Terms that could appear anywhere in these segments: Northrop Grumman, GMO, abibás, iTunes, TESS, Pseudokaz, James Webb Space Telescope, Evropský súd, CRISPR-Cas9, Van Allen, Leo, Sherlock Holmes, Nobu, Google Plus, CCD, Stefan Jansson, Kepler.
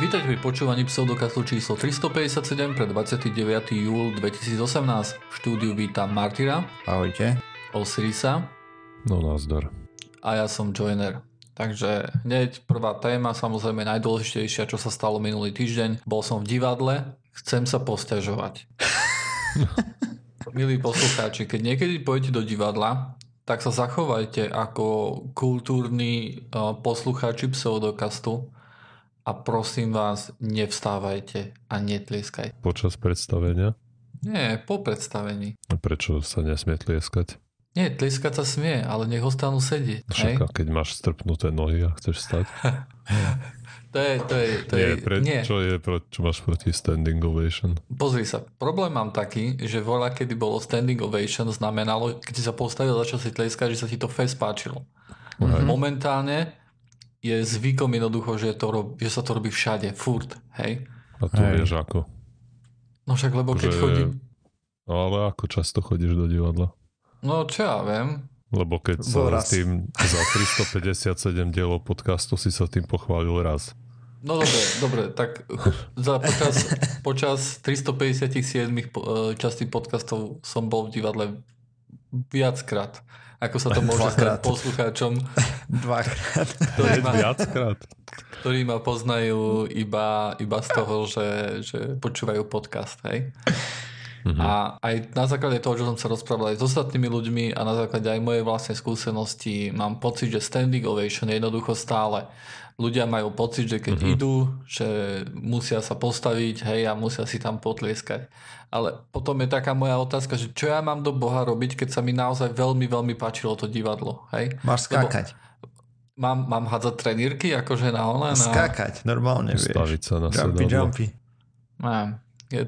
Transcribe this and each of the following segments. Vítajte pri počúvaní pseudokastu číslo 357 pre 29. júl 2018. V štúdiu vítam Martyra. Ahojte. Osirisa. No nazdar. A ja som Joiner. Takže hneď prvá téma, samozrejme najdôležitejšia, čo sa stalo minulý týždeň. Bol som v divadle, chcem sa posťažovať. Milí poslucháči, keď niekedy pôjdete do divadla, tak sa zachovajte ako kultúrni poslucháči pseudokastu. A prosím vás, nevstávajte a netlieskajte. Počas predstavenia? Nie, po predstavení. A prečo sa nesmie tlieskať? Nie, tlieskať sa smie, ale nech ostanú sedieť. Však, keď máš strpnuté nohy a chceš stať? Prečo máš proti standing ovation? Pozri sa, problém mám taký, že voľa, kedy bolo standing ovation, znamenalo, keď si sa postavil a začal si tlieskať, že sa ti to fest páčilo. Mhm. Momentálne je zvykom jednoducho, že sa to robí všade, furt, hej? A to vieš ako? No však, lebo keď chodím... No ale ako často chodíš do divadla? No čo ja viem. Lebo keď sa s tým za 357 dielov podcastu si sa tým pochválil raz. No dobre, tak za počas 357 častí podcastov som bol v divadle viackrát. Ako sa to môže stať poslucháčom. Dvakrát. Ktorí ma poznajú iba z toho, že počúvajú podcast. Hej? Mm-hmm. A aj na základe toho, čo som sa rozprával aj s ostatnými ľuďmi a na základe aj mojej vlastnej skúsenosti mám pocit, že standing ovation je jednoducho stále. Ľudia majú pocit, že keď idú, že musia sa postaviť, hej, a musia si tam potlieskať. Ale potom je taká moja otázka, že čo ja mám do Boha robiť, keď sa mi naozaj veľmi, veľmi páčilo to divadlo. Hej? Máš skákať. Mám hádzať trenírky, akože na online. Skákať, normálne vieš. Staviť sa na sedadlo. Jumpy. Mám. Je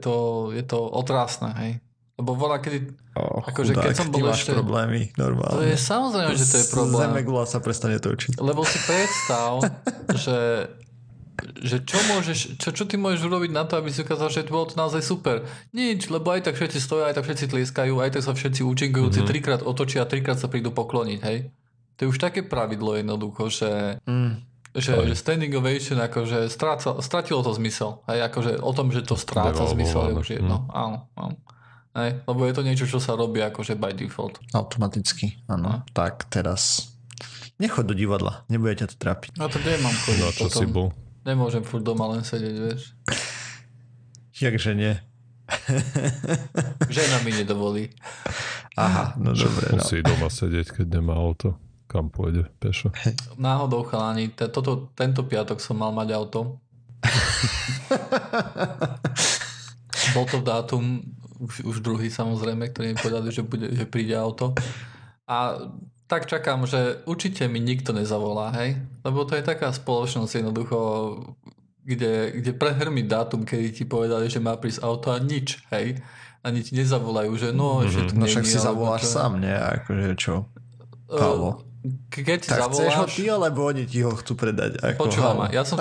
to otrasné, hej. Lebo voľa, kedy... Oh, akože chudák, keď som bol ešte... problémy, normálne. To je samozrejme, že to je problém. Zemegula sa prestane točiť. Lebo si predstav, že čo ty môžeš urobiť na to, aby si ukázal, že to bolo to naozaj super. Nič, lebo aj tak všetci stojú, aj tak všetci tlieskajú, aj tak sa všetci účinkujúci trikrát otočia a trikrát sa prídu pokloniť, hej. To je už také pravidlo jednoducho, že... Že standing ovation akože stratilo to zmysel. Aj akože o tom, že to stráca zmysel je už jedno. Áno. Aj, lebo je to niečo, čo sa robí akože by default. Automaticky, áno. Tak teraz nechoď do divadla, nebudete to trápiť. A to nemám chodiť potom. Čo si bol? Nemôžem furt doma len sedieť, vieš. Jakže nie. Žena mi nedovolí. Aha, no dobre. Musí doma sedieť, keď nemá auto. Kam pôjde pešo. Náhodou, chalani, tento piatok som mal mať auto. Bol to dátum, už druhý samozrejme, ktorý mi povedal, že príde auto. A tak čakám, že určite mi nikto nezavolá, hej? Lebo to je taká spoločnosť jednoducho, kde prehrmi dátum, kedy ti povedali, že má prísť auto a nič, hej? Ani ti nezavolajú, že no, že to nie je. No však si zavoláš sám, nie? Akože čo? Pálo. Keď tak zavoláš, chceš ho ty, alebo oni ti ho chcú predať? Počúvaj ma, ja som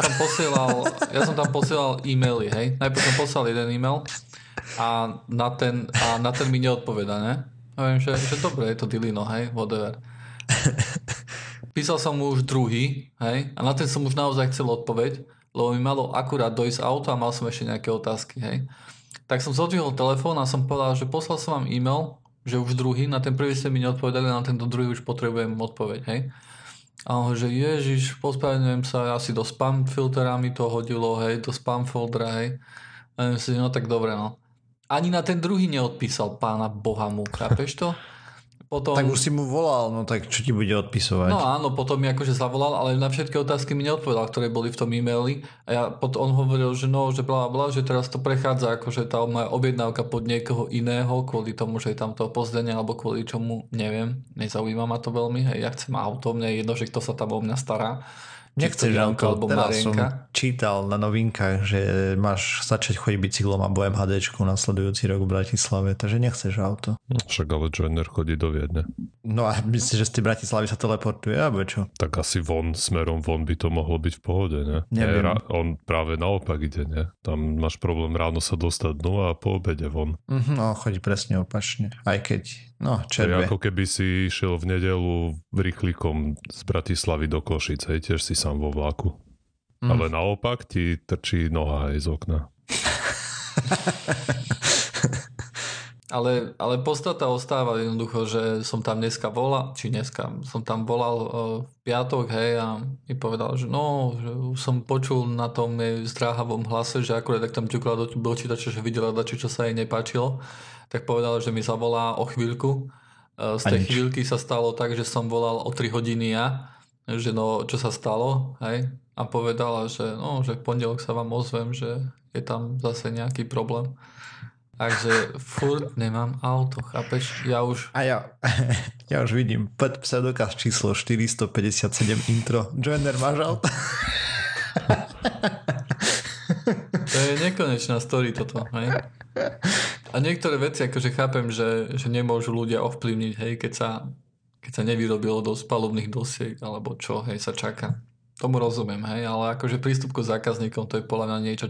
tam posielal e-maily, hej. Najprv som poslal jeden e-mail a na ten mi neodpoveda, ne? Viem, že dobre, je to dilino, hej, whatever. Písal som mu už druhý, hej, a na ten som už naozaj chcel odpoveď, lebo mi malo akurát dojsť auto a mal som ešte nejaké otázky, hej. Tak som zodvihol telefón a som povedal, že poslal som vám e-mail, že už druhý, na ten prvý ste mi neodpovedali, na tento druhý už potrebujem odpoveď, hej. A on že ježiš, pospravedlňujem sa, asi do spam filtera mi to hodilo, hej, do spam foldera, hej. A si, no tak dobre, no. Ani na ten druhý neodpísal, pána Boha mu, chápeš to? Potom... Tak už si mu volal, no tak čo ti bude odpisovať? No áno, potom mi akože zavolal, ale na všetky otázky mi neodpovedal, ktoré boli v tom e-maili. A ja, on hovoril, že no, že blablabla, že teraz to prechádza, akože tá moja objednávka pod niekoho iného, kvôli tomu, že je tam to opozdenie, alebo kvôli čomu, neviem, nezaujíma ma to veľmi. Hej, ja chcem auto, mne je jedno, že kto sa tam o mňa stará. Nechceš auto, alebo teraz Marienka. Som čítal na novinkách, že máš začať chodiť bicyklom alebo MHDčku nasledujúci rok v Bratislave, takže nechceš auto. Však ale Joiner chodí do Viedne. No a myslíš, že z tej Bratislavy sa teleportuje, alebo čo? Tak asi von, smerom von by to mohlo byť v pohode, ne? Neviem. On práve naopak ide, ne? Tam máš problém ráno sa dostať dnu a po obede von. No, chodí presne opačne, aj keď... No, červe. Ako keby si išiel v nedeľu rýchlikom z Bratislavy do Košic, hej, tiež si sám vo vláku. Ale naopak ti trčí noha aj z okna. ale podstata ostáva jednoducho, že som tam volal v piatok, hej, a mi povedal, že no, že som počul na tom zdráhavom hlase, že akurát tak tam ťukla do počítača, že videla dačo, čo sa jej nepáčilo, tak povedal, že mi zavolá o chvíľku. Z tej chvíľky sa stalo tak, že som volal o 3 hodiny ja, že no, čo sa stalo, hej, a povedala, že no, že v pondelok sa vám ozvem, že je tam zase nejaký problém. Takže furt nemám auto, chápeš? Ja už vidím. Pseudokaz číslo 457 intro. Joiner, máš auto? To je nekonečná story toto, hej? A niektoré veci, akože chápem, že nemôžu ľudia ovplyvniť, hej, keď sa nevyrobilo dosť palubných dosiek, alebo čo, hej, sa čaká. Tomu rozumiem, hej, ale akože prístup k zákazníkom, to je podľa mňa niečo,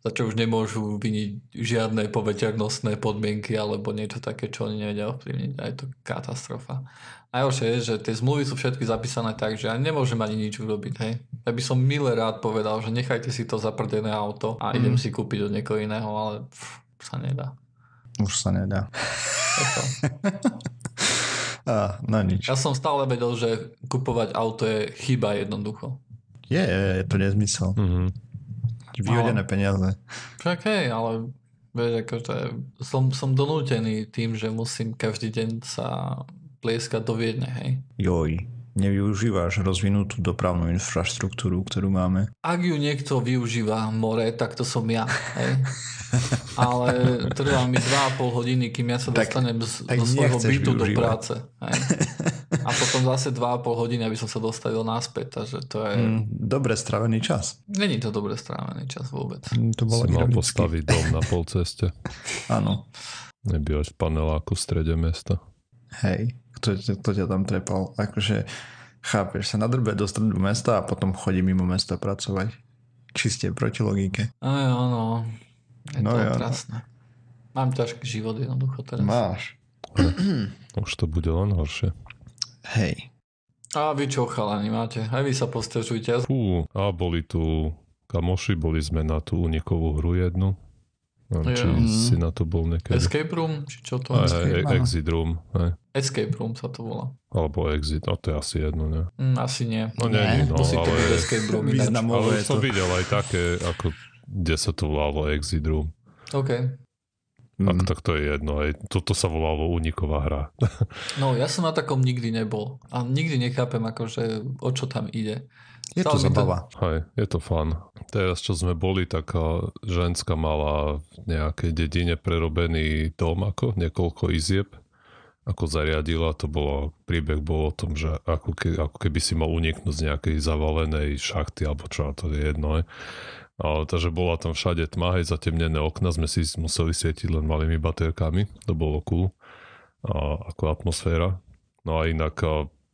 za čo už nemôžu viniť žiadne poveternostné podmienky alebo niečo také, čo oni nevedia ovplyvniť. A je to katastrofa. Najhoršie je, že tie zmluvy sú všetky zapísané tak, že ja nemôžem ani nič urobiť. Hej. Ja by som milé rád povedal, že nechajte si to zaprdené auto a idem si kúpiť od niekoho iného, ale sa nedá. Už sa nedá. No nič. Ja som stále vedel, že kupovať auto je chyba jednoducho. Je to nezmysel. Vyhodené peniaze. Však hej, ale vieš, akože som donútený tým, že musím každý deň sa plieskať do Viedne, hej. Joj, nevyužívaš rozvinutú dopravnú infraštruktúru, ktorú máme? Ak ju niekto využíva more, tak to som ja, hej. Ale trvá mi 2,5 hodiny, kým ja sa dostanem do svojho bytu do práce, hej. A potom zase 2,5 hodiny, aby som sa dostavil naspäť, takže to je... Dobre strávený čas. Není to dobre strávený čas vôbec. To bolo si mal postaviť dom na polceste. Áno. Nebývaš v paneláku v strede mesta. Hej, kto ťa tam trepal? Akože, chápeš, sa nadrbe do stredu mesta a potom chodí mimo mesta pracovať. Čiste proti logike. Aj áno. Je to trasné. Mám ťažký život jednoducho teraz. Máš. Už to bude len horšie. Hej. A vy čo, chalani, máte? Aj vy sa postrežujte. Fú, a boli tu kamoši, boli sme na tú unikovú hru jednu. Neviem, či si na to bol niekedy. Escape Room? Či čo to? Exit Room. Aj. Escape Room sa to volá. Alebo Exit, a to je asi jedno, ne? Asi nie. No nie, no, ale... Escape Room ale som videl aj také, ako kde sa to volalo Exit Room. OK. Tak to je jedno. Aj toto sa volalo uniková hra. No, ja som na takom nikdy nebol. A nikdy nechápem, akože, o čo tam ide. Je to zabava. Hej, je to fun. Teraz, čo sme boli, taká ženská mala v nejakej dedine prerobený dom, ako niekoľko izieb. Ako zariadila, to bolo, príbeh bol o tom, že ako keby si mal uniknúť z nejakej zavalenej šachty, alebo čo, to je jedno. Takže bola tam všade tma, hej, zatemnené okna, sme si museli svietiť len malými baterkami, to bolo cool, ako atmosféra. No a inak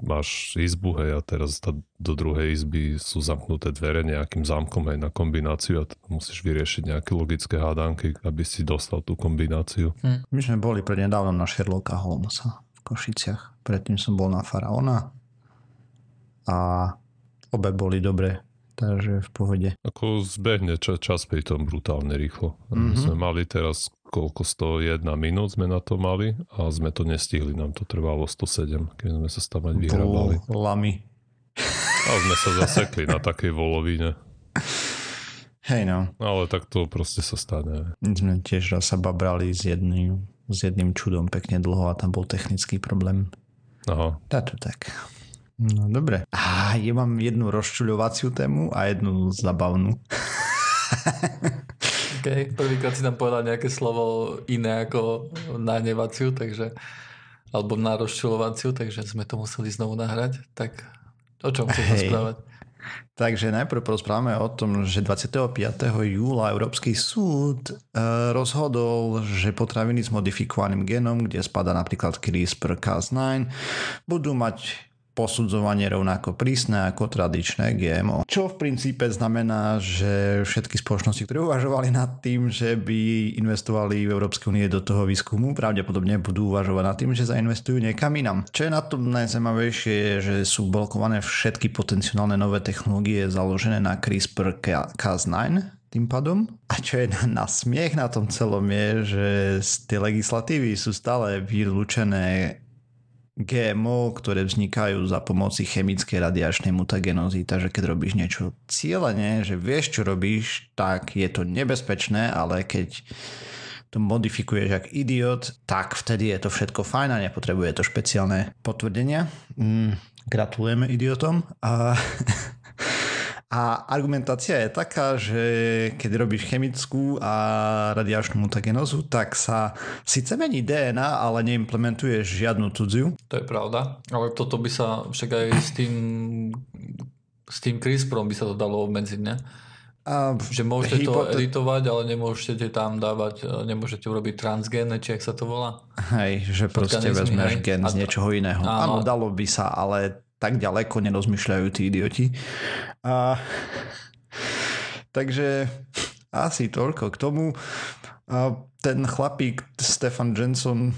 máš izbu, hej, a teraz do druhej izby sú zamknuté dvere nejakým zámkom, hej, na kombináciu a musíš vyriešiť nejaké logické hádanky, aby si dostal tú kombináciu. My sme boli prednedávnom na Sherlocka Holmesa v Košiciach, predtým som bol na Faraóna a obe boli dobré. Takže v pohode. Ako zbehne čas pri tom brutálne rýchlo. My sme mali teraz koľko 101 minút sme na to mali a sme to nestihli. Nám to trvalo 107, keď sme sa stávať vyhrávali. Lami. A sme sa zasekli na takej volovine. Hej no. Ale tak to proste sa stane. My sme tiež raz sa babrali s jedným čudom pekne dlho a tam bol technický problém. Aha. Táto tak. No dobre. Ja mám jednu rozčuľovaciu tému a jednu zabavnú. Okay. Prvýkrát si tam povedal nejaké slovo iné ako nahnevaciu, takže alebo na rozčuľovaciu, takže sme to museli znovu nahrať. Tak o čom chceš rozprávať? Takže najprv porozprávame o tom, že 25. júla Európsky súd rozhodol, že potraviny s modifikovaným genom, kde spadá napríklad CRISPR-Cas9, budú mať posudzovanie rovnako prísne ako tradičné GMO. Čo v princípe znamená, že všetky spoločnosti, ktoré uvažovali nad tým, že by investovali v Európskej únie do toho výskumu, pravdepodobne budú uvažovať nad tým, že zainvestujú niekam inam. Čo je na tom najzaujímavejšie, je, že sú blokované všetky potenciálne nové technológie založené na CRISPR-Cas9. Tým pádom. A čo je na smiech na tom celom je, že z tej legislatívy sú stále vylúčené GMO, ktoré vznikajú za pomoci chemickej radiačnej mutagenózy. Takže keď robíš niečo cieľene, že vieš, čo robíš, tak je to nebezpečné, ale keď to modifikuješ jak idiot, tak vtedy je to všetko fajn a nepotrebuje to špeciálne potvrdenia. Gratulujeme idiotom. A argumentácia je taká, že keď robíš chemickú a radiačnú mutagenózu, tak sa síce mení DNA, ale neimplementuješ žiadnu cudziu. To je pravda, ale toto by sa však aj s tým CRISPRom by sa to dalo obmedziť, ne? Že môžete to editovať, ale nemôžete tam dávať, nemôžete urobiť transgénne, či ak sa to volá. Hej, že proste vezmeš gen z niečoho iného. Áno, dalo by sa, ale tak ďaleko nerozmýšľajú tí idioti. Takže asi toľko k tomu. Ten chlapík Stefan Jansson,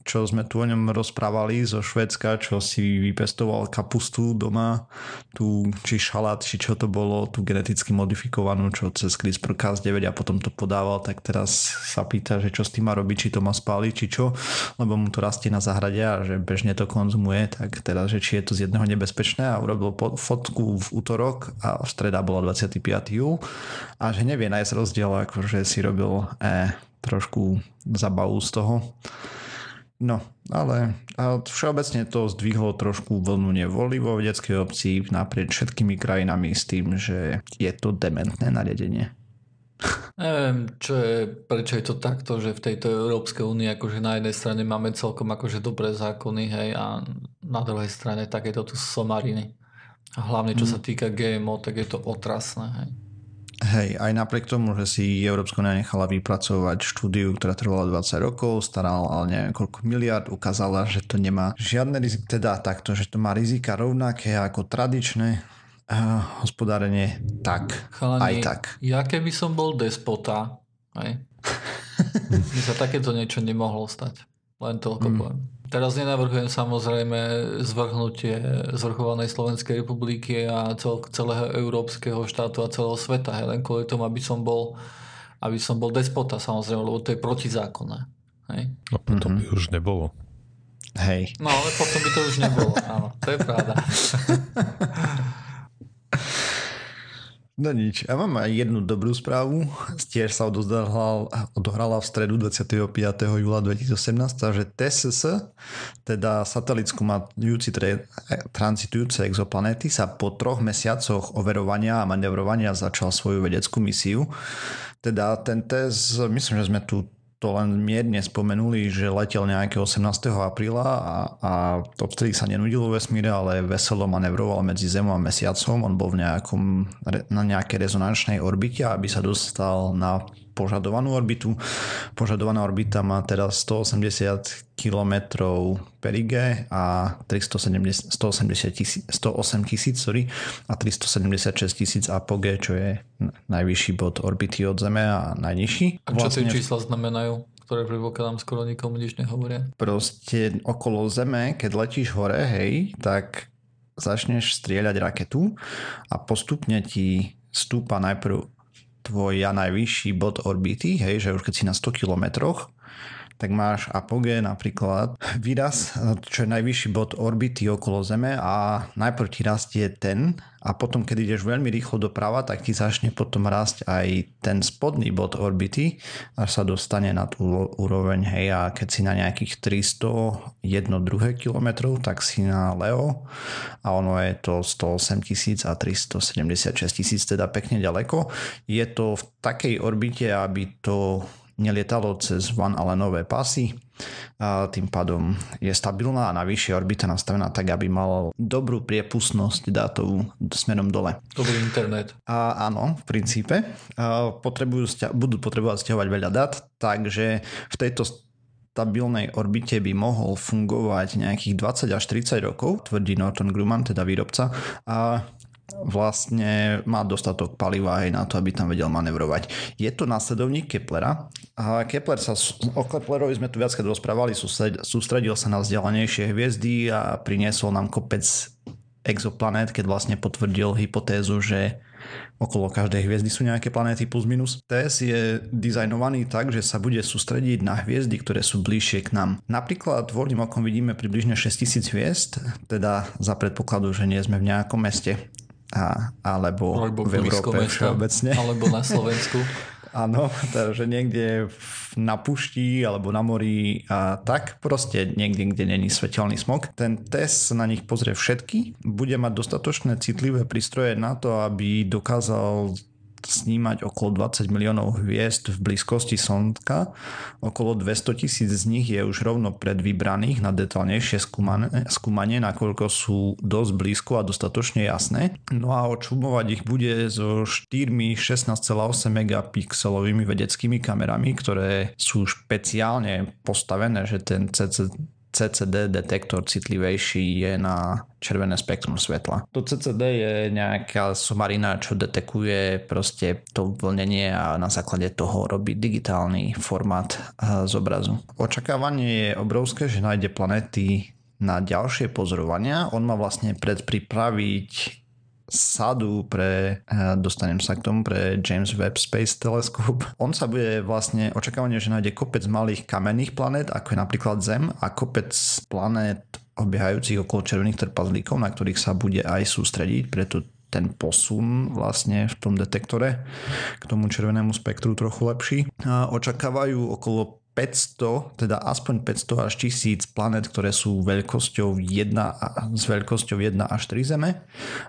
čo sme tu o ňom rozprávali zo Švédska, čo si vypestoval kapustu doma, tu, či šalát, či čo to bolo, tu geneticky modifikovanú, čo cez CRISPR-Cas9 a potom to podával, tak teraz sa pýta, že čo s tým má robiť, či to má spáliť, či čo, lebo mu to rastie na záhrade a že bežne to konzumuje, tak teraz, že či je to z jedného nebezpečné a urobil fotku v útorok a streda bola 25. júl a že nevie nájsť rozdiel, akože si robil trošku zabavu z toho. No, ale všeobecne to zdvihlo trošku vlnu nevoli vo vedeckej obci naprieč všetkými krajinami s tým, že je to dementné nariadenie. Neviem, prečo je to takto, že v tejto Európskej únii akože na jednej strane máme celkom akože dobré zákony, hej, a na druhej strane takéto tu somariny. A hlavne čo sa týka GMO, tak je to otrasné, hej. Hej, aj napriek tomu, že si Európska únia nechala vypracovať štúdiu, ktorá trvala 20 rokov, starala ale neviem koľko miliard, ukázala, že to nemá žiadne riziko, teda takto, že to má rizika rovnaké ako tradičné hospodárenie, tak chalani, aj tak. Ja keby som bol despota, aj, by sa takéto niečo nemohlo stať, len toľko poviem. Teraz nenavrhujem samozrejme zvrhnutie zvrchovanej Slovenskej republiky a celého európskeho štátu a celého sveta. Hej. Len kvôli tomu, aby som bol despota, samozrejme, lebo to je protizákonné. Hej. No potom by už nebolo. Hej. No ale potom by to už nebolo, áno. To je pravda. No nič. Ja mám aj jednu dobrú správu. Tiež sa odohrala v stredu 25. júla 2018, že TESS, teda satelitskú transitujúce exoplanéty, sa po 3 mesiacoch overovania a manevrovania začal svoju vedeckú misiu. Teda ten TESS, myslím, že sme tu to len mierne spomenuli, že letel nejaké 18. apríla a obstredí sa nenudil vo vesmíre, ale veselo manevroval medzi Zemou a Mesiacom. On bol na nejakej rezonančnej orbite, aby sa dostal na požadovanú orbitu. Požadovaná orbita má teraz 180 km perigé a 108 tisíc a 376 tisíc apogé, čo je najvyšší bod orbity od Zeme a najnižší. A čo vlastne tie čísla znamenajú, ktoré privokadám skoro nikomu nič nehovoria? Proste okolo Zeme, keď letíš hore, hej, tak začneš strieľať raketu a postupne ti stúpa najprv tvoja najvyšší bod orbity, hej, že už keď si na 100 kilometroch, tak máš apogé napríklad výraz, čo je najvyšší bod orbity okolo Zeme a najprv ti rastie ten a potom, keď ideš veľmi rýchlo doprava, tak ti začne potom rásť aj ten spodný bod orbity, až sa dostane na tú úroveň, hej, a keď si na nejakých 301,2 km, tak si na Leo a ono je to 108 tisíc a 376 tisíc, teda pekne ďaleko. Je to v takej orbite, aby to nelietalo cez van Allenové pasy. A tým pádom je stabilná a najvyššia orbita nastavená tak, aby mala dobrú priepustnosť dátovú smerom dole. Dobrý internet. A áno, v princípe. Budú potrebovať stiahovať veľa dát, takže v tejto stabilnej orbite by mohol fungovať nejakých 20 až 30 rokov, tvrdí Northrop Grumman, teda výrobca, a vlastne má dostatok paliva aj na to, aby tam vedel manevrovať. Je to následovník Keplera. A o Keplerovi sme tu viackrát rozprávali, sústredil sa na vzdialenejšie hviezdy a priniesol nám kopec exoplanét, keď vlastne potvrdil hypotézu, že okolo každej hviezdy sú nejaké planéty plus minus. TESS je dizajnovaný tak, že sa bude sústrediť na hviezdy, ktoré sú bližšie k nám. Napríklad voľným okom vidíme približne 6000 hviezd, teda za predpokladu, že nie sme v nejakom meste. Alebo v Európe všeobecne. Alebo na Slovensku. Áno, takže niekde na pušti alebo na mori a tak, proste niekde, kde není svetelný smog. Ten test na nich pozrie všetky, bude mať dostatočné citlivé prístroje na to, aby dokázal snímať okolo 20 miliónov hviezd v blízkosti Slnka. Okolo 200,000 z nich je už rovno predvybraných na detailnejšie skúmanie, nakoľko sú dosť blízko a dostatočne jasné. No a odšumovať ich bude so 4 16,8 megapixelovými vedeckými kamerami, ktoré sú špeciálne postavené, že ten CCD detektor citlivejší je na červené spektrum svetla. To CCD je nejaká somarina, čo detekuje proste to vlnenie a na základe toho robí digitálny formát z obrazu. Očakávanie je obrovské, že nájde planéty na ďalšie pozorovania. On má vlastne predpripraviť sadu pre James Webb Space Telescope. On sa bude vlastne očakávanie, že nájde kopec malých kamenných planét, ako je napríklad Zem, a kopec planét obiehajúcich okolo červených trpaslíkov, na ktorých sa bude aj sústrediť, preto ten posun vlastne v tom detektore k tomu červenému spektru trochu lepší. Očakávajú okolo 500, teda aspoň 500 až 1000 planet, ktoré sú s veľkosťou 1 až 3 Zeme,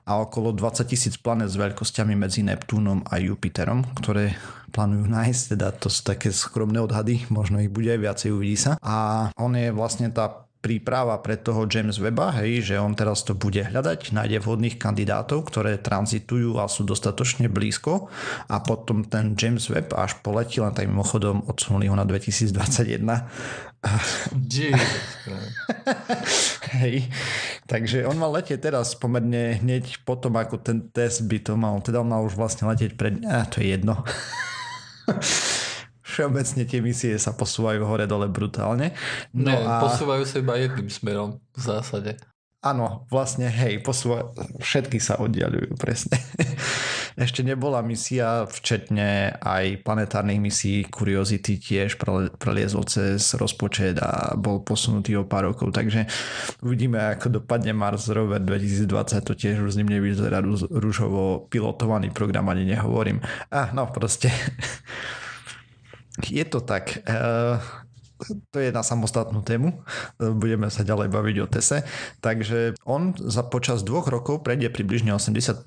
a okolo 20,000 planet s veľkosťami medzi Neptúnom a Jupiterom, ktoré plánujú nájsť, teda to sú také skromné odhady, možno ich bude aj viacej, uvidí sa. A on je vlastne tá príprava pre toho James Webba, že on teraz to bude hľadať, nájde vhodných kandidátov, ktoré tranzitujú a sú dostatočne blízko, a potom ten James Webb až poletí, len tak mimochodom odsunuli ho na 2021. Hej. Takže on mal letieť teraz pomerne hneď potom, ako ten test by to mal, teda on mal už vlastne letieť to je jedno. Všeobecne tie misie sa posúvajú hore dole brutálne. Posúvajú sa iba jedným smerom v zásade. Áno, vlastne všetky sa oddiaľujú, presne. Ešte nebola misia, včetne aj planetárnych misií, Curiosity tiež preliezol cez rozpočet a bol posunutý o pár rokov, takže uvidíme, ako dopadne Mars rover 2020, to tiež už s ním nevyzerá ružovo, pilotovaný program, ani nehovorím. Proste... Je to tak. To je na samostatnú tému. Budeme sa ďalej baviť o TESE. Takže on za počas 2 rokov prejde približne 85%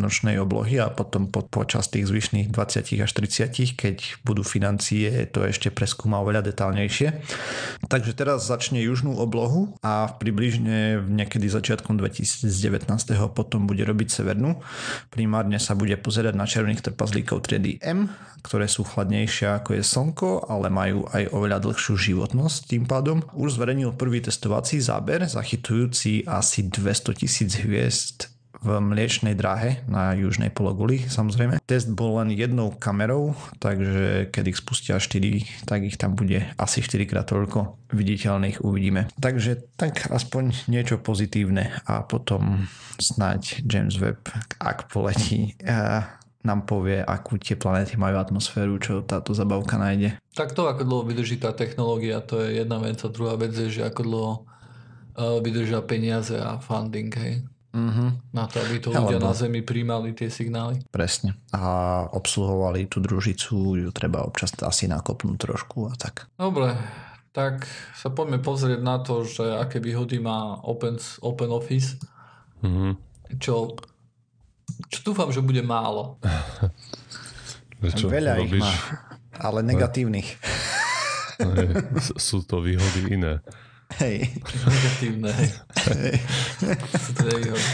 nočnej oblohy a potom počas tých zvyšných 20 až 30, keď budú financie, to ešte preskúma oveľa detálnejšie. Takže teraz začne južnú oblohu a približne niekedy začiatkom 2019 potom bude robiť severnú. Primárne sa bude pozerať na červených trpaslíkov triedy M, ktoré sú chladnejšie ako je Slnko, ale majú aj oveľa dlhšiu životnosť. Tým pádom už zverejnil prvý testovací záber, zachytujúci asi 200,000 hviezd v Mliečnej dráhe na južnej pologuli, samozrejme. Test bol len jednou kamerou, takže keď ich spustia 4, tak ich tam bude asi 4-krát toľko viditeľných, uvidíme. Takže tak aspoň niečo pozitívne a potom snáď James Webb, ak poletí, nám povie, akú tie planéty majú atmosféru, čo táto zabavka nájde. Tak to, ako dlho vydrží tá technológia, to je jedna vec, a druhá vec je, že ako dlho vydržia peniaze a funding, na to, aby to ľudia na Zemi príjmali tie signály. Presne. A obsluhovali tú družicu, ju treba občas asi nakopnúť trošku a tak. Dobre, tak sa poďme pozrieť na to, že aké výhody má Open Office, Čo dúfam, že bude málo. Veľa ich má, ale negatívnych. Sú to výhody iné. Hej. Negatívne. Hej. Sú to výhody.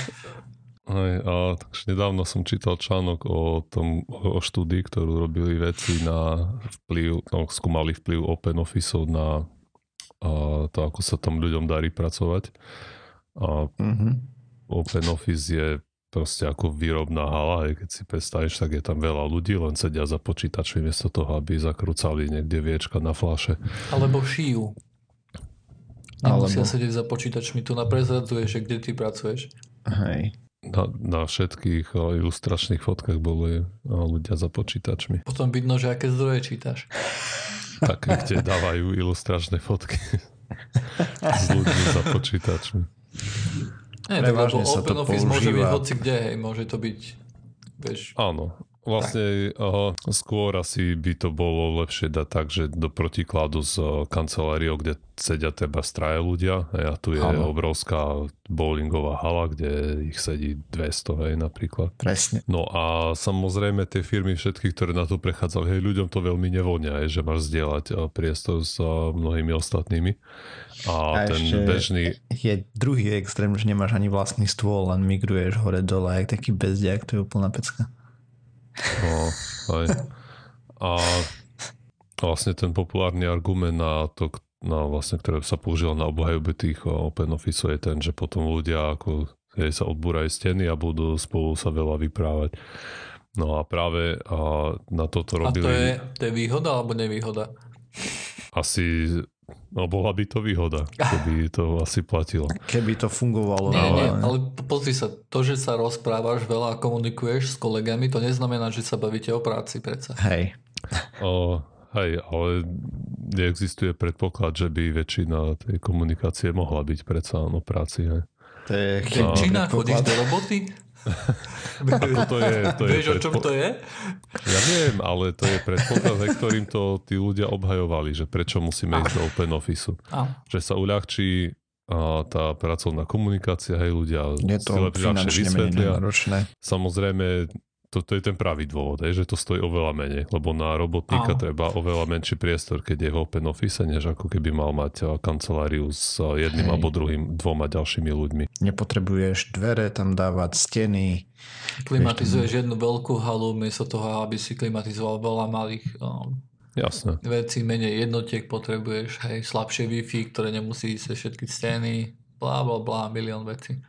Takže nedávno som čítal článok o štúdii, ktorú robili vedci na vplyv, skúmali vplyv Open Officeov na a to, ako sa tam ľuďom darí pracovať. A Open Office je proste ako výrobná hala, keď si predstavíš, tak je tam veľa ľudí, len sedia za počítačmi miesto toho, aby zakrúcali niekde viečka na fľaše. Alebo šijú. Nemusia sedieť za počítačmi, tu naprezraduje, že kde ty pracuješ. Hej. Na všetkých ilustračných fotkách boli ľudia za počítačmi. Potom vidno, že aké zdroje čítaš. Tak, kde dávajú ilustračné fotky s ľuďmi za počítačmi. Nie, tak lebo Open Office môže byť hoci kde, hej, môže to byť, vieš. Áno, vlastne skôr asi by to bolo lepšie dať tak, že do protikladu s kanceláriou, kde sedia teba straje ľudia, hej, a tu je obrovská bowlingová hala, kde ich sedí 200, hej, napríklad. Presne. No a samozrejme tie firmy všetky, ktoré na to prechádzali, hej, ľuďom to veľmi nevonia, hej, že máš zdieľať priestor s mnohými ostatnými. A ten bežný... je druhý extrém, že nemáš ani vlastný stôl, len migruješ hore-dole, jak taký bezdiak, to je úplná pecka. No, aj. A vlastne ten populárny argument na to, na vlastne, ktoré sa používal na obhajobe tých Open Office je ten, že potom ľudia ako sa odbúrajú steny a budú spolu sa veľa vyprávať. No a práve na toto robili... A to je výhoda alebo nevýhoda? Asi... No bola by to výhoda, keby to asi platilo. Keby to fungovalo. Nie, ale pozri sa, to, že sa rozprávaš veľa a komunikuješ s kolegami, to neznamená, že sa bavíte o práci predsa. Hej. Hej, ale neexistuje predpoklad, že by väčšina tej komunikácie mohla byť predsa o práci. Hej. To je väčšina, chodíš do roboty? To je vieš, o čom to je? Ja viem, ale to je predpoklad, ktorým to tí ľudia obhajovali, že prečo musíme ísť do Open Officeu. Že sa uľahčí tá pracovná komunikácia, hej, ľudia si lepšie vysvetlia. Samozrejme, to je ten pravý dôvod, hej, že to stojí oveľa menej, lebo na robotníka treba oveľa menší priestor, keď je v Open Office, než ako keby mal mať kanceláriu s jedným alebo dvoma ďalšími ľuďmi. Nepotrebuješ dvere tam dávať, steny. Klimatizuješ jednu veľkú halu miesto toho, aby si klimatizoval veľa malých vecí, menej jednotiek potrebuješ, hej, slabšie Wi-Fi, ktoré nemusí ísť všetky steny, blá, milión vecí.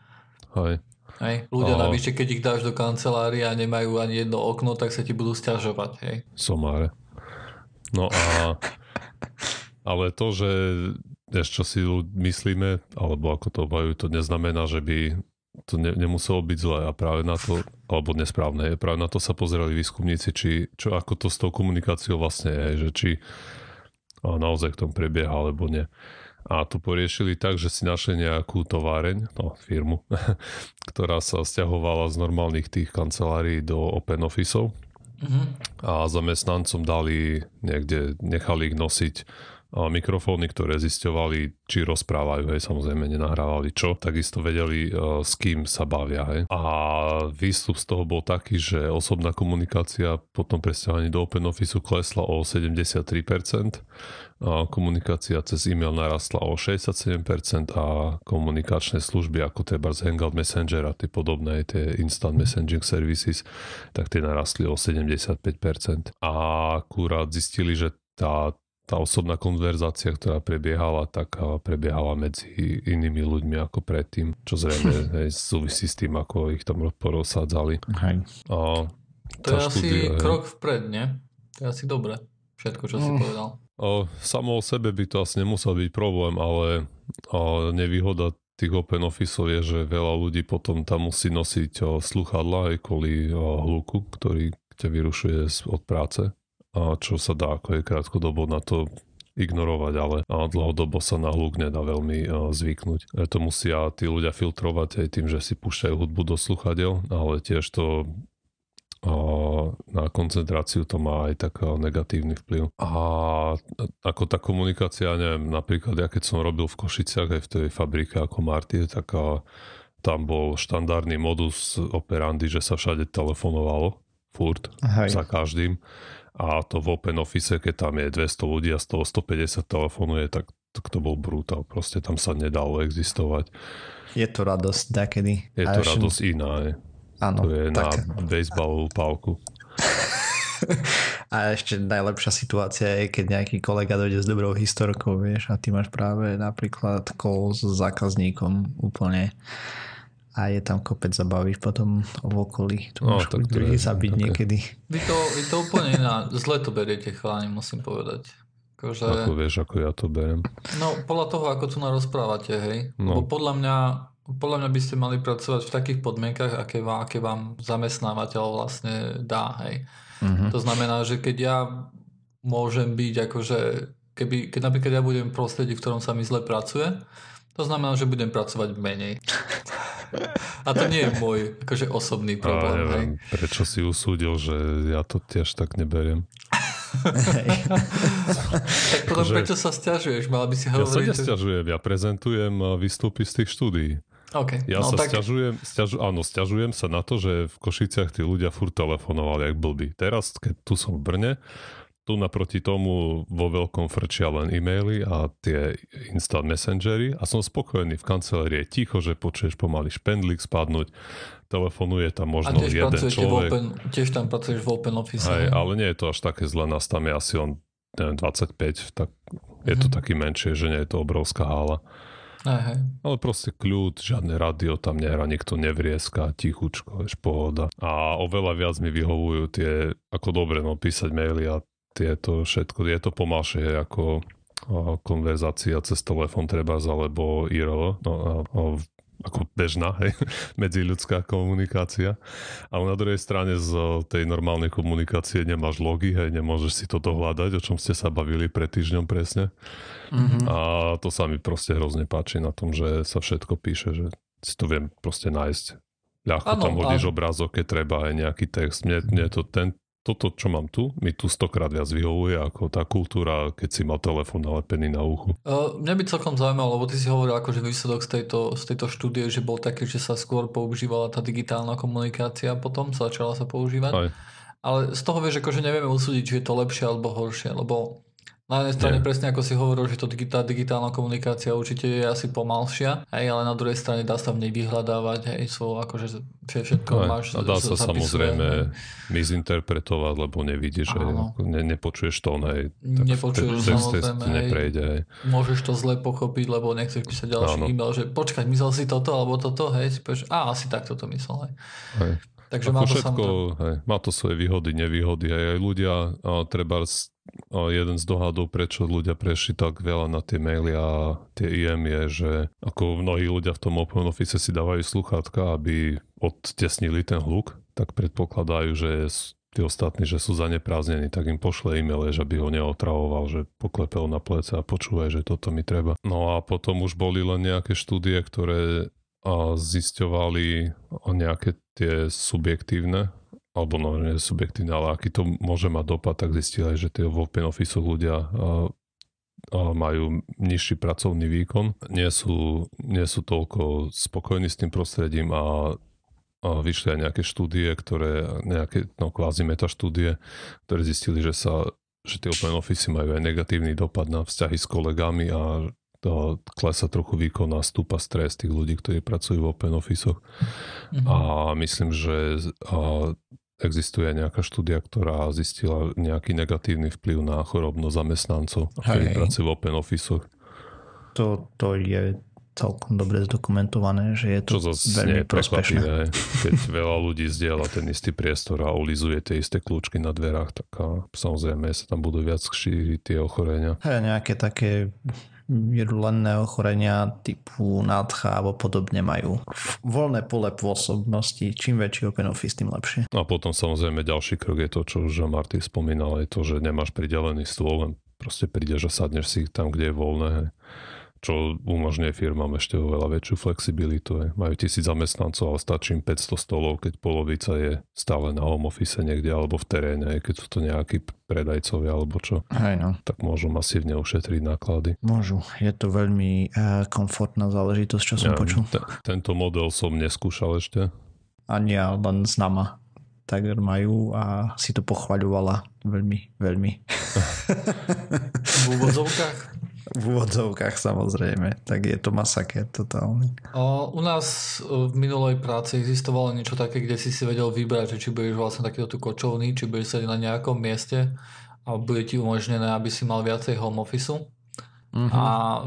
Hej. Hej. Ľudia navyše, keď ich dáš do kancelárie a nemajú ani jedno okno, tak sa ti budú sťažovať. Hej. Somáre. No a ale to, že ešte čo si myslíme, alebo ako to obhajujú, to neznamená, že by to nemuselo byť zlé a práve na to, alebo nesprávne, práve na to sa pozerali výskumníci, čo ako to s tou komunikáciou vlastne je, že či naozaj k tomu prebieha, alebo nie. A to poriešili tak, že si našli nejakú továreň, firmu, ktorá sa sťahovala z normálnych tých kancelárií do Open Officeov a zamestnancom dali niekde, nechali ich nosiť mikrofóny, ktoré zisťovali, či rozprávajú, hej, samozrejme nenahrávali čo, takisto vedeli, s kým sa bavia. Hej. A výstup z toho bol taký, že osobná komunikácia po tom presťahovaní do Open Officeu klesla o 73%, komunikácia cez e-mail narastla o 67% a komunikačné služby ako treba z Hangout Messenger a tie podobné, tie Instant Messaging Services, tak tie narastli o 75%. A akurát zistili, že tá osobná konverzácia, ktorá prebiehala, tak prebiehala medzi inými ľuďmi ako predtým, čo zrejme súvisí s tým, ako ich tam porozsádzali. To je asi krok vpred, nie? To je asi dobre, všetko, čo si povedal. Samo o sebe by to asi nemusel byť problém, ale nevýhoda tých Open Officeov je, že veľa ľudí potom tam musí nosiť sluchadlá aj kvôli hluku, ktorý ťa vyrušuje od práce. A čo sa dá, ako je krátkodobo na to ignorovať, ale dlhodobo sa na hluk nedá veľmi zvyknúť. To musia tí ľudia filtrovať aj tým, že si púšťajú hudbu do sluchadiel, ale tiež to na koncentráciu to má aj tak negatívny vplyv. A ako tá komunikácia, neviem, napríklad ja keď som robil v Košiciach aj v tej fabrike ako Martyr, tak tam bol štandardný modus operandi, že sa všade telefonovalo, furt, za každým. A to v Open Office, keď tam je 200 ľudí a z toho 150 telefonuje, tak to bol brutál. Proste tam sa nedalo existovať. Je to radosť takedy. Je to radosť iná. Áno. To je tak... na bejsbalovú pálku. A ešte najlepšia situácia je, keď nejaký kolega dojde s dobrou historkou, vieš, a ty máš práve napríklad call s zákazníkom úplne a je tam kopec zabavy potom v okolí. Tu máš chuť druhý zabiť niekedy. Vy to úplne iná. Zle to beriete, chalani, musím povedať. Akože, ako vieš, ako ja to beriem. No, podľa toho, ako tu narozprávate, hej. No. Bo podľa mňa by ste mali pracovať v takých podmienkach, aké vám zamestnávateľ vlastne dá, hej. Mm-hmm. To znamená, že keď ja môžem byť akože, keď napríklad ja budem v prostredí, v ktorom sa mi zle pracuje, to znamená, že budem pracovať menej. A to nie je môj akože osobný problém. Ja viem, prečo si usúdil, že ja to tiež tak neberiem. Tak potom prečo sa sťažuješ? Mala by si hovoriť... Ja sa nesťažujem, ja prezentujem výstupy z tých štúdií. Okay. Ja sa sťažujem sa na to, že v Košiciach tí ľudia furt telefonovali jak blbí. Teraz, keď tu som v Brne, tu naproti tomu vo veľkom frčia len e-maily a tie instant messengery a som spokojný. V kancelárii je ticho, že počuješ pomaly špendlík spadnúť, telefonuje tam možno jeden človek. Tiež tam pracuješ v open office. Hej, ale nie je to až také zle, nás tam je asi on, neviem, 25, tak je to taký menšie, že nie je to obrovská hála. Aha. Ale proste kľud, žiadne rádio tam nehra, nikto nevrieska, tichučko, vieš, pohoda. A oveľa viac mi vyhovujú tie, ako dobre, no, písať maily a tieto všetko. Je to pomalšie ako konverzácia cez telefón trebárs alebo IRL, ako bežná, hej, medziľudská komunikácia. Ale na druhej strane z tej normálnej komunikácie nemáš logy, hej, nemôžeš si toto hľadať, o čom ste sa bavili pred týždňom presne. Mm-hmm. A to sa mi proste hrozne páči na tom, že sa všetko píše, že si to viem proste nájsť. Ľahko tam hodíš obrázok, keď treba aj nejaký text. Mne to toto, čo mám tu, mi tu stokrát viac vyhovuje ako tá kultúra, keď si mal telefón nalepený na uchu. Mňa by celkom zaujímalo, lebo ty si hovoril akože výsledok z tejto štúdie, že bol taký, že sa skôr používala tá digitálna komunikácia a potom sa začala používať. Aj. Ale z toho vieš, akože nevieme usúdiť, či je to lepšie alebo horšie, lebo na jednej strane presne ako si hovoril, že to digitálna komunikácia určite je asi pomalšia, hej, ale na druhej strane dá sa v nej vyhľadávať, hej, svoje akože všetko máš. A dá sa samozrejme misinterpretovať, lebo nevidíš, nepočuješ to, hej. Nepočuješ, samozrejme, neprejde, hej. Môžeš to zle pochopiť, lebo nechceš písať ďalší e-mail, že počkaj, myslel si toto alebo toto, hej, si povieš, asi takto to myslel, hej. Hej. Takže má to všetko, hej, má to svoje výhody, nevýhody, hej, aj ľudia trebárs. Jeden z dohadov, prečo ľudia prešli tak veľa na tie maily a tie IM je, že ako mnohí ľudia v tom open office si dávajú sluchátka, aby odtesnili ten hluk, tak predpokladajú, že tí ostatní, že sú zaneprázdnení, tak im pošle e-mail, že aby ho neotravoval, že poklepel na plece a počúvaj, že toto mi treba. No a potom už boli len nejaké štúdie, ktoré zisťovali nejaké tie subjektívne alebo no, nie subjektívne, ale aký to môže mať dopad, tak zistili, že tie v open office ľudia majú nižší pracovný výkon, nie sú toľko spokojní s tým prostredím a vyšli aj nejaké štúdie, ktoré nejaké, no kvázi metaštúdie, ktoré zistili, že tie open office majú aj negatívny dopad na vzťahy s kolegami a klesa trochu výkon a stúpa stres tých ľudí, ktorí pracujú v open office-och. Mhm. A myslím, že existuje nejaká štúdia, ktorá zistila nejaký negatívny vplyv na chorobnosť zamestnancov, ktorí pracujú v open office-och. To je celkom dobre zdokumentované, že je to veľmi prospešné. Keď veľa ľudí zdieľa ten istý priestor a olizuje tie isté kľúčky na dverách, tak samozrejme sa tam budú viac šíriť tie ochorenia. Hej, nejaké také virulentné ochorenia typu nádcha alebo podobne majú voľné pole pôsobnosti. Čím väčší open office, tým lepšie. A potom samozrejme ďalší krok je to, čo už Martin spomínal, je to, že nemáš pridelený stôl, len proste prídeš a sadneš si tam, kde je voľné. Čo umožňuje firmám ešte oveľa väčšiu flexibilitu. Majú 1000 zamestnancov, ale stačí im 500 stolov, keď polovica je stále na home office niekde alebo v teréne, keď sú to nejakí predajcovia alebo čo. Hej, no. Tak môžu masívne ušetriť náklady. Môžu. Je to veľmi komfortná záležitosť, čo som počul. Tento model som neskúšal ešte. Ani ja, len známa. Tak majú a si to pochvaľovala veľmi, veľmi. V úvodzovkách? v úvodzovkách samozrejme, tak je to masakér totálny. U nás v minulej práci existovalo niečo také, kde si vedel vybrať, či budeš vlastne takýto kočovný, či budeš sedieť na nejakom mieste a bude ti umožnené, aby si mal viacej home officeu. Uh-huh. A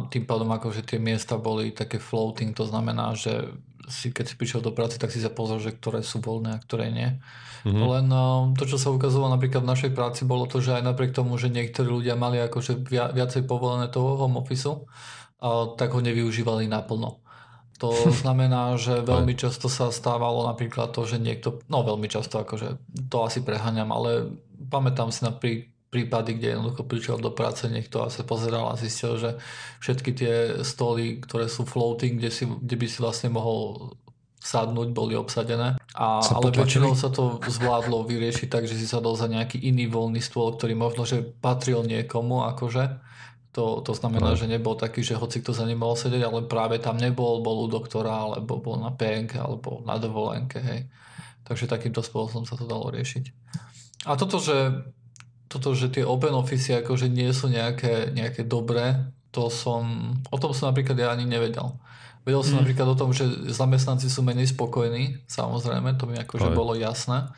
tým pádom akože tie miesta boli také floating, to znamená, že si, keď si prišiel do práce, tak si sa pozrel, že ktoré sú voľné a ktoré nie. Mm-hmm. Len to, čo sa ukazovalo napríklad v našej práci, bolo to, že aj napriek tomu, že niektorí ľudia mali akože viacej povolené toho home officeu, tak ho nevyužívali naplno. To znamená, že veľmi často sa stávalo napríklad to, že niekto, no veľmi často akože, to asi preháňam, ale pamätám si na prípady, kde jednoducho prišiel do práce niekto a sa pozeral a zistil, že všetky tie stoly, ktoré sú floating, kde by si vlastne mohol sadnúť, boli obsadené. Ale väčšinou sa to zvládlo vyriešiť tak, že si sadol za nejaký iný voľný stôl, ktorý možno, že patril niekomu akože. To znamená, že nebol taký, že hoci kto za ním mohol sedieť, ale práve tam nebol, bol u doktora, alebo bol na penke, alebo na dovolenke, hej. Takže takýmto spôsobom sa to dalo riešiť. A toto, že tie open office akože nie sú nejaké dobré, o tom som napríklad ja ani nevedel. Vedel som napríklad o tom, že zamestnanci sú menej spokojní, samozrejme, to mi akože bolo jasné,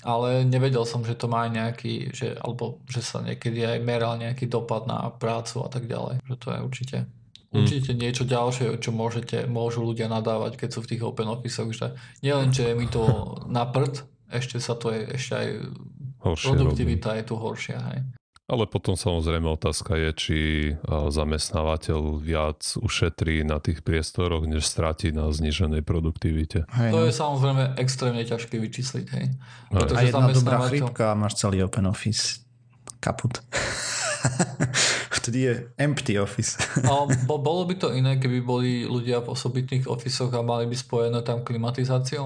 ale nevedel som, že to má nejaký, alebo že sa niekedy aj meral nejaký dopad na prácu a tak ďalej, že to je určite niečo ďalšie, čo môžu ľudia nadávať, keď sú v tých open office-och, že nielen, že je mi to na prd, ešte aj horšie produktivita robí. Je tu horšia. Hej. Ale potom samozrejme otázka je, či zamestnávateľ viac ušetrí na tých priestoroch, než stratí na zníženej produktivite. Hej, to je samozrejme extrémne ťažké vyčísliť. Hej. A jedna dobrá chrípka a máš celý open office. Kaput. Vtedy je empty office. Bolo by to iné, keby boli ľudia v osobitných ofisoch a mali by spojené tam klimatizáciou?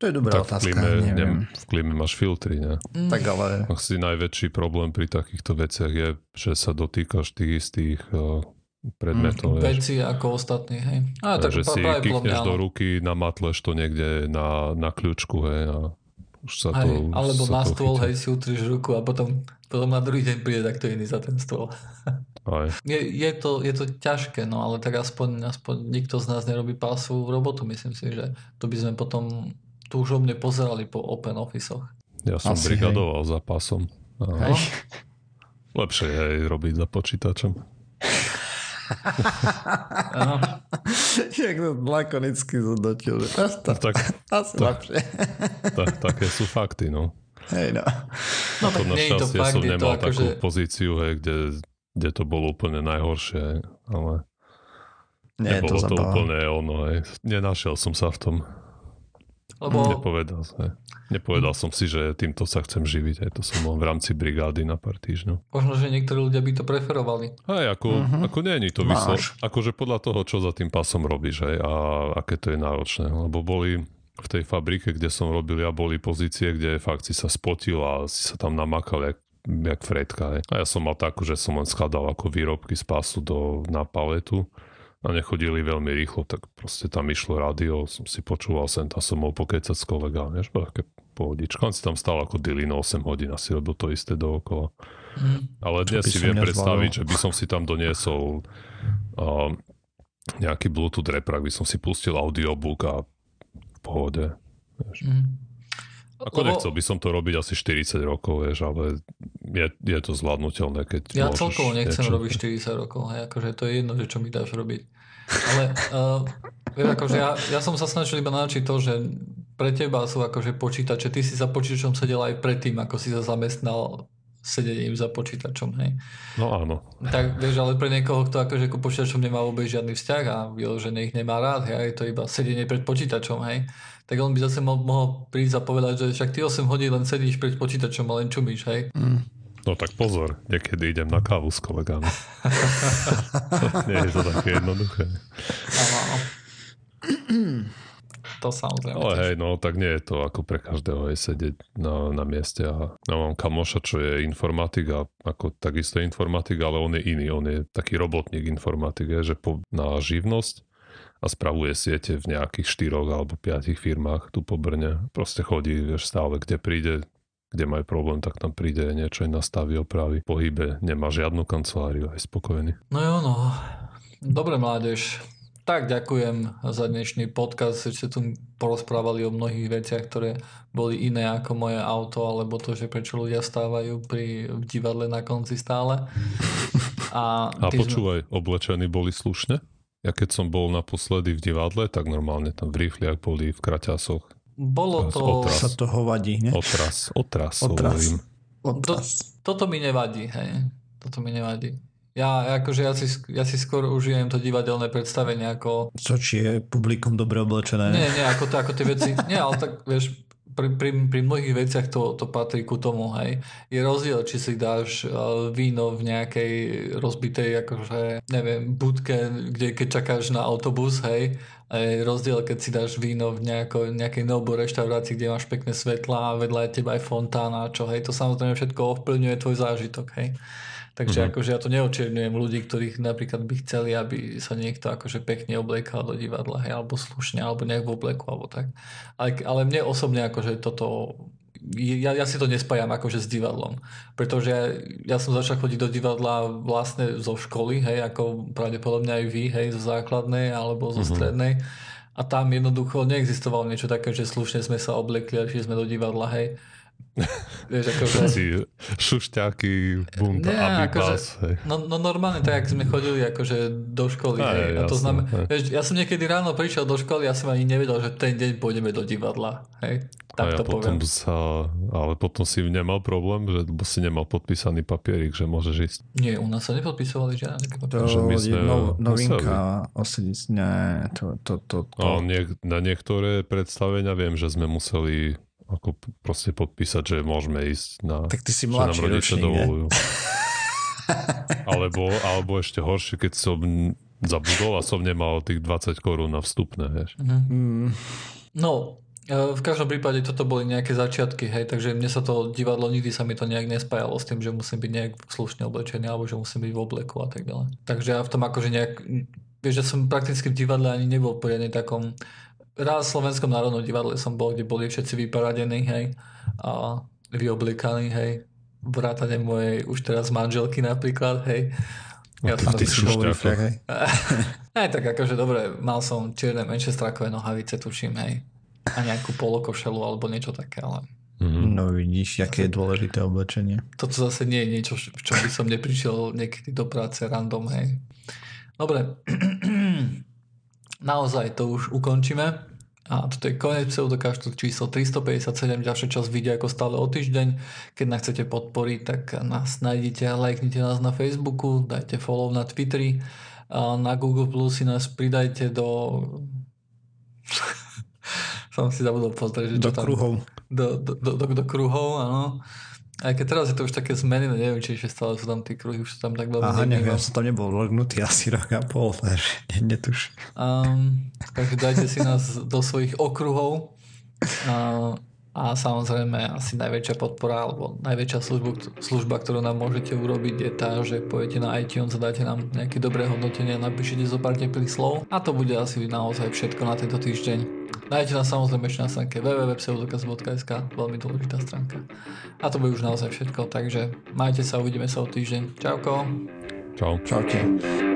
To je dobrá otázka, neviem. V klíme máš filtry, ne? Tak ale... Asi najväčší problém pri takýchto veciach je, že sa dotýkaš tých istých predmetov. Veci ako ostatní, hej. Takže si kýchneš do ruky, namatleš to niekde na kľúčku, hej, a už sa to... Alebo na stôl, hej, si utrieš ruku a potom na druhý deň príde takto iný za ten stôl. Je to ťažké, no ale tak aspoň nikto z nás nerobí pásovú robotu, myslím si, že to by sme potom... túžobne pozerali po open office-och. Ja som brigadoval za pásom. Lepšie je robiť za počítačom. Jak to lakonicky zodotil. Asi lepšie. Také sú fakty, no. Hej, no. No tak nie je to fakt. Som nemal takú pozíciu, kde to bolo úplne najhoršie, ale nebolo to úplne ono. Nenašiel som sa v tom. Lebo... Nepovedal som si, že týmto sa chcem živiť. Aj to som mal v rámci brigády na pár týždňov. Možno, že niektorí ľudia by to preferovali. Ako nie je to vyslo. Akože podľa toho, čo za tým pásom robíš a aké to je náročné. Lebo boli v tej fabrike, kde som robil, boli pozície, kde fakt si sa spotil a si sa tam namakal jak fredka. A ja som mal takú, že som len skladal ako výrobky z pásu na paletu. A nechodili veľmi rýchlo, tak proste tam išlo rádio, som si počúval sem, tam som mohol pokecať s kolegami, než bol také pohodičko. On si tam stál ako dilino 8 hodín, asi robil to isté dookola. Ale dnes si viem predstaviť, že by som si tam doniesol nejaký Bluetooth reprak, by som si pustil audiobook a v pohode. Ako nechcel by som to robiť asi 40 rokov, ale je to zvládnutelné, keď ja celkovo nechcem robiť 40 rokov, akože to je jedno, že čo mi dáš robiť. Ale akože ja som sa snažil iba naučiť to, že pre teba sú akože počítače, ty si za počítačom sedel aj predtým, ako si sa zamestnal sedením za počítačom, hej. No áno. Tak vieš, ale pre niekoho, kto akože ku počítačom nemá vôbec žiadny vzťah a vyložene ich nemá rád, hej, je to iba sedenie pred počítačom, hej, tak on by zase mohol prísť a povedať, že však ty 8 hodín len sedíš pred počítačom a len čumíš, hej. No tak pozor, niekedy idem na kávu s kolegami. Nie je to také jednoduché. Áno. To samozrejme. Ale hej, no tak nie je to ako pre každého sedieť na mieste. A ja mám kamoša, čo je informatik a ako takisto informatik, ale on je iný. On je taký robotník informatik, že na živnosť a spravuje siete v nejakých 4 alebo 5 firmách tu po Brne. Proste chodí, vieš, stále kde príde, kde majú problém, tak tam príde niečo, nastaví, opraví. V pohybe nemá žiadnu kanceláriu, aj spokojený. No jo, no. Dobre, mládež. Tak ďakujem za dnešný podcast. Ste tu porozprávali o mnohých veciach, ktoré boli iné ako moje auto, alebo to, že prečo ľudia stávajú pri divadle na konci stále. A počúvaj, oblečení boli slušne? Ja keď som bol naposledy v divadle, tak normálne tam v rýchliach boli, v kraťasoch. Bolo to... Otras. Sa to hovadí, ne? Otras. Toto mi nevadí, hej. Toto mi nevadí. Ja si skôr užijem to divadelné predstavenie ako... Čo, či je publikum dobre oblečené? Nie, ako tie veci... Nie, ale tak, vieš, pri mnohých veciach to patrí ku tomu, hej. Je rozdiel, či si dáš víno v nejakej rozbitej, akože, neviem, budke, kde keď čakáš na autobus, hej. Je rozdiel, keď si dáš víno v nejakej nobu reštaurácii, kde máš pekné svetla a vedľa je teba aj fontána, čo, hej. To samozrejme všetko ovplyvňuje tvoj zážitok, hej. Takže akože ja to neočierňujem ľudí, ktorých napríklad by chceli, aby sa niekto akože pekne obliekal do divadla, hej, alebo slušne, alebo nejak v obleku, alebo tak. Ale mne osobne akože toto... Ja si to nespájam akože s divadlom, pretože ja som začal chodiť do divadla vlastne zo školy, hej, ako pravdepodobne aj vy, hej, zo základnej alebo zo strednej. A tam jednoducho neexistovalo niečo také, že slušne sme sa obliekli a šli sme do divadla, hej. Vieš, akože... šušťáky, bunda, abibás, akože, no normálne tak, jak sme chodili akože do školy, hej, a to znamená, vieš, ja som niekedy ráno prišiel do školy, ja som ani nevedel, že ten deň pôjdeme do divadla, hej, tak to poviem. Ale potom si nemal problém, že si nemal podpísaný papierik, že môžeš ísť. Nie, u nás sa nepodpísovali žiadne papiery. To je novinka, na niektoré predstavenia viem, že sme museli ako proste podpísať, že môžeme ísť na... Tak ty si mladší ročník, ne? Alebo ešte horšie, keď som zabudol a som nemal tých 20 korún na vstupné, vieš. No, v každom prípade toto boli nejaké začiatky, hej, takže mne sa to divadlo, nikdy sa mi to nejak nespájalo s tým, že musím byť nejak slušne oblečený, alebo že musím byť v obleku a tak ďalej. Takže ja v tom akože nejak... Vieš, že som prakticky v divadle ani nebol poriadne takom... Raz v Slovenskom národnom divadle som bol, kde boli všetci vyparadení, hej, a vyoblikaní, hej, vrátane mojej už teraz manželky napríklad, hej. Ja som ty šušťák, hej. Aj tak akože dobre, mal som čierne menšestrákové nohavice, tuším, hej, a nejakú polokošelu alebo niečo také, ale... No vidíš, aké je dôležité oblečenie. Toto zase nie je niečo, v čom by som neprišiel niekedy do práce random, hej. Dobre, naozaj to už ukončíme. A toto je koniec pseudokaštu číslo 357. Ďalšia časť vyjde ako stále o týždeň. Keď nás chcete podporiť, tak nás nájdete a lajknite nás na Facebooku, dajte follow na Twitteri, na Google Plus si nás pridajte do... Som si zabudol pozrieť, do kruhov. Do kruhov, áno. Aj keď teraz je to už také zmenené, neviem, či ešte stále sú tam tí kruhy, už sú tam tak veľmi... Aha, neviem, som tam nebol vlognutý asi rok a pol, takže netuším. Takže dajte si nás do svojich okruhov a samozrejme asi najväčšia podpora alebo najväčšia služba, ktorú nám môžete urobiť, je tá, že pôjdete na iTunes a dáte nám nejaké dobré hodnotenie a napíšete zo pár teplých slov a to bude asi naozaj všetko na tento týždeň. Nájdete nás samozrejme ešte na stránke www.pseudokaz.sk, veľmi dôležitá stránka. A to bude už naozaj všetko, takže majte sa, uvidíme sa o týždeň. Čauko. Čau. Čaute.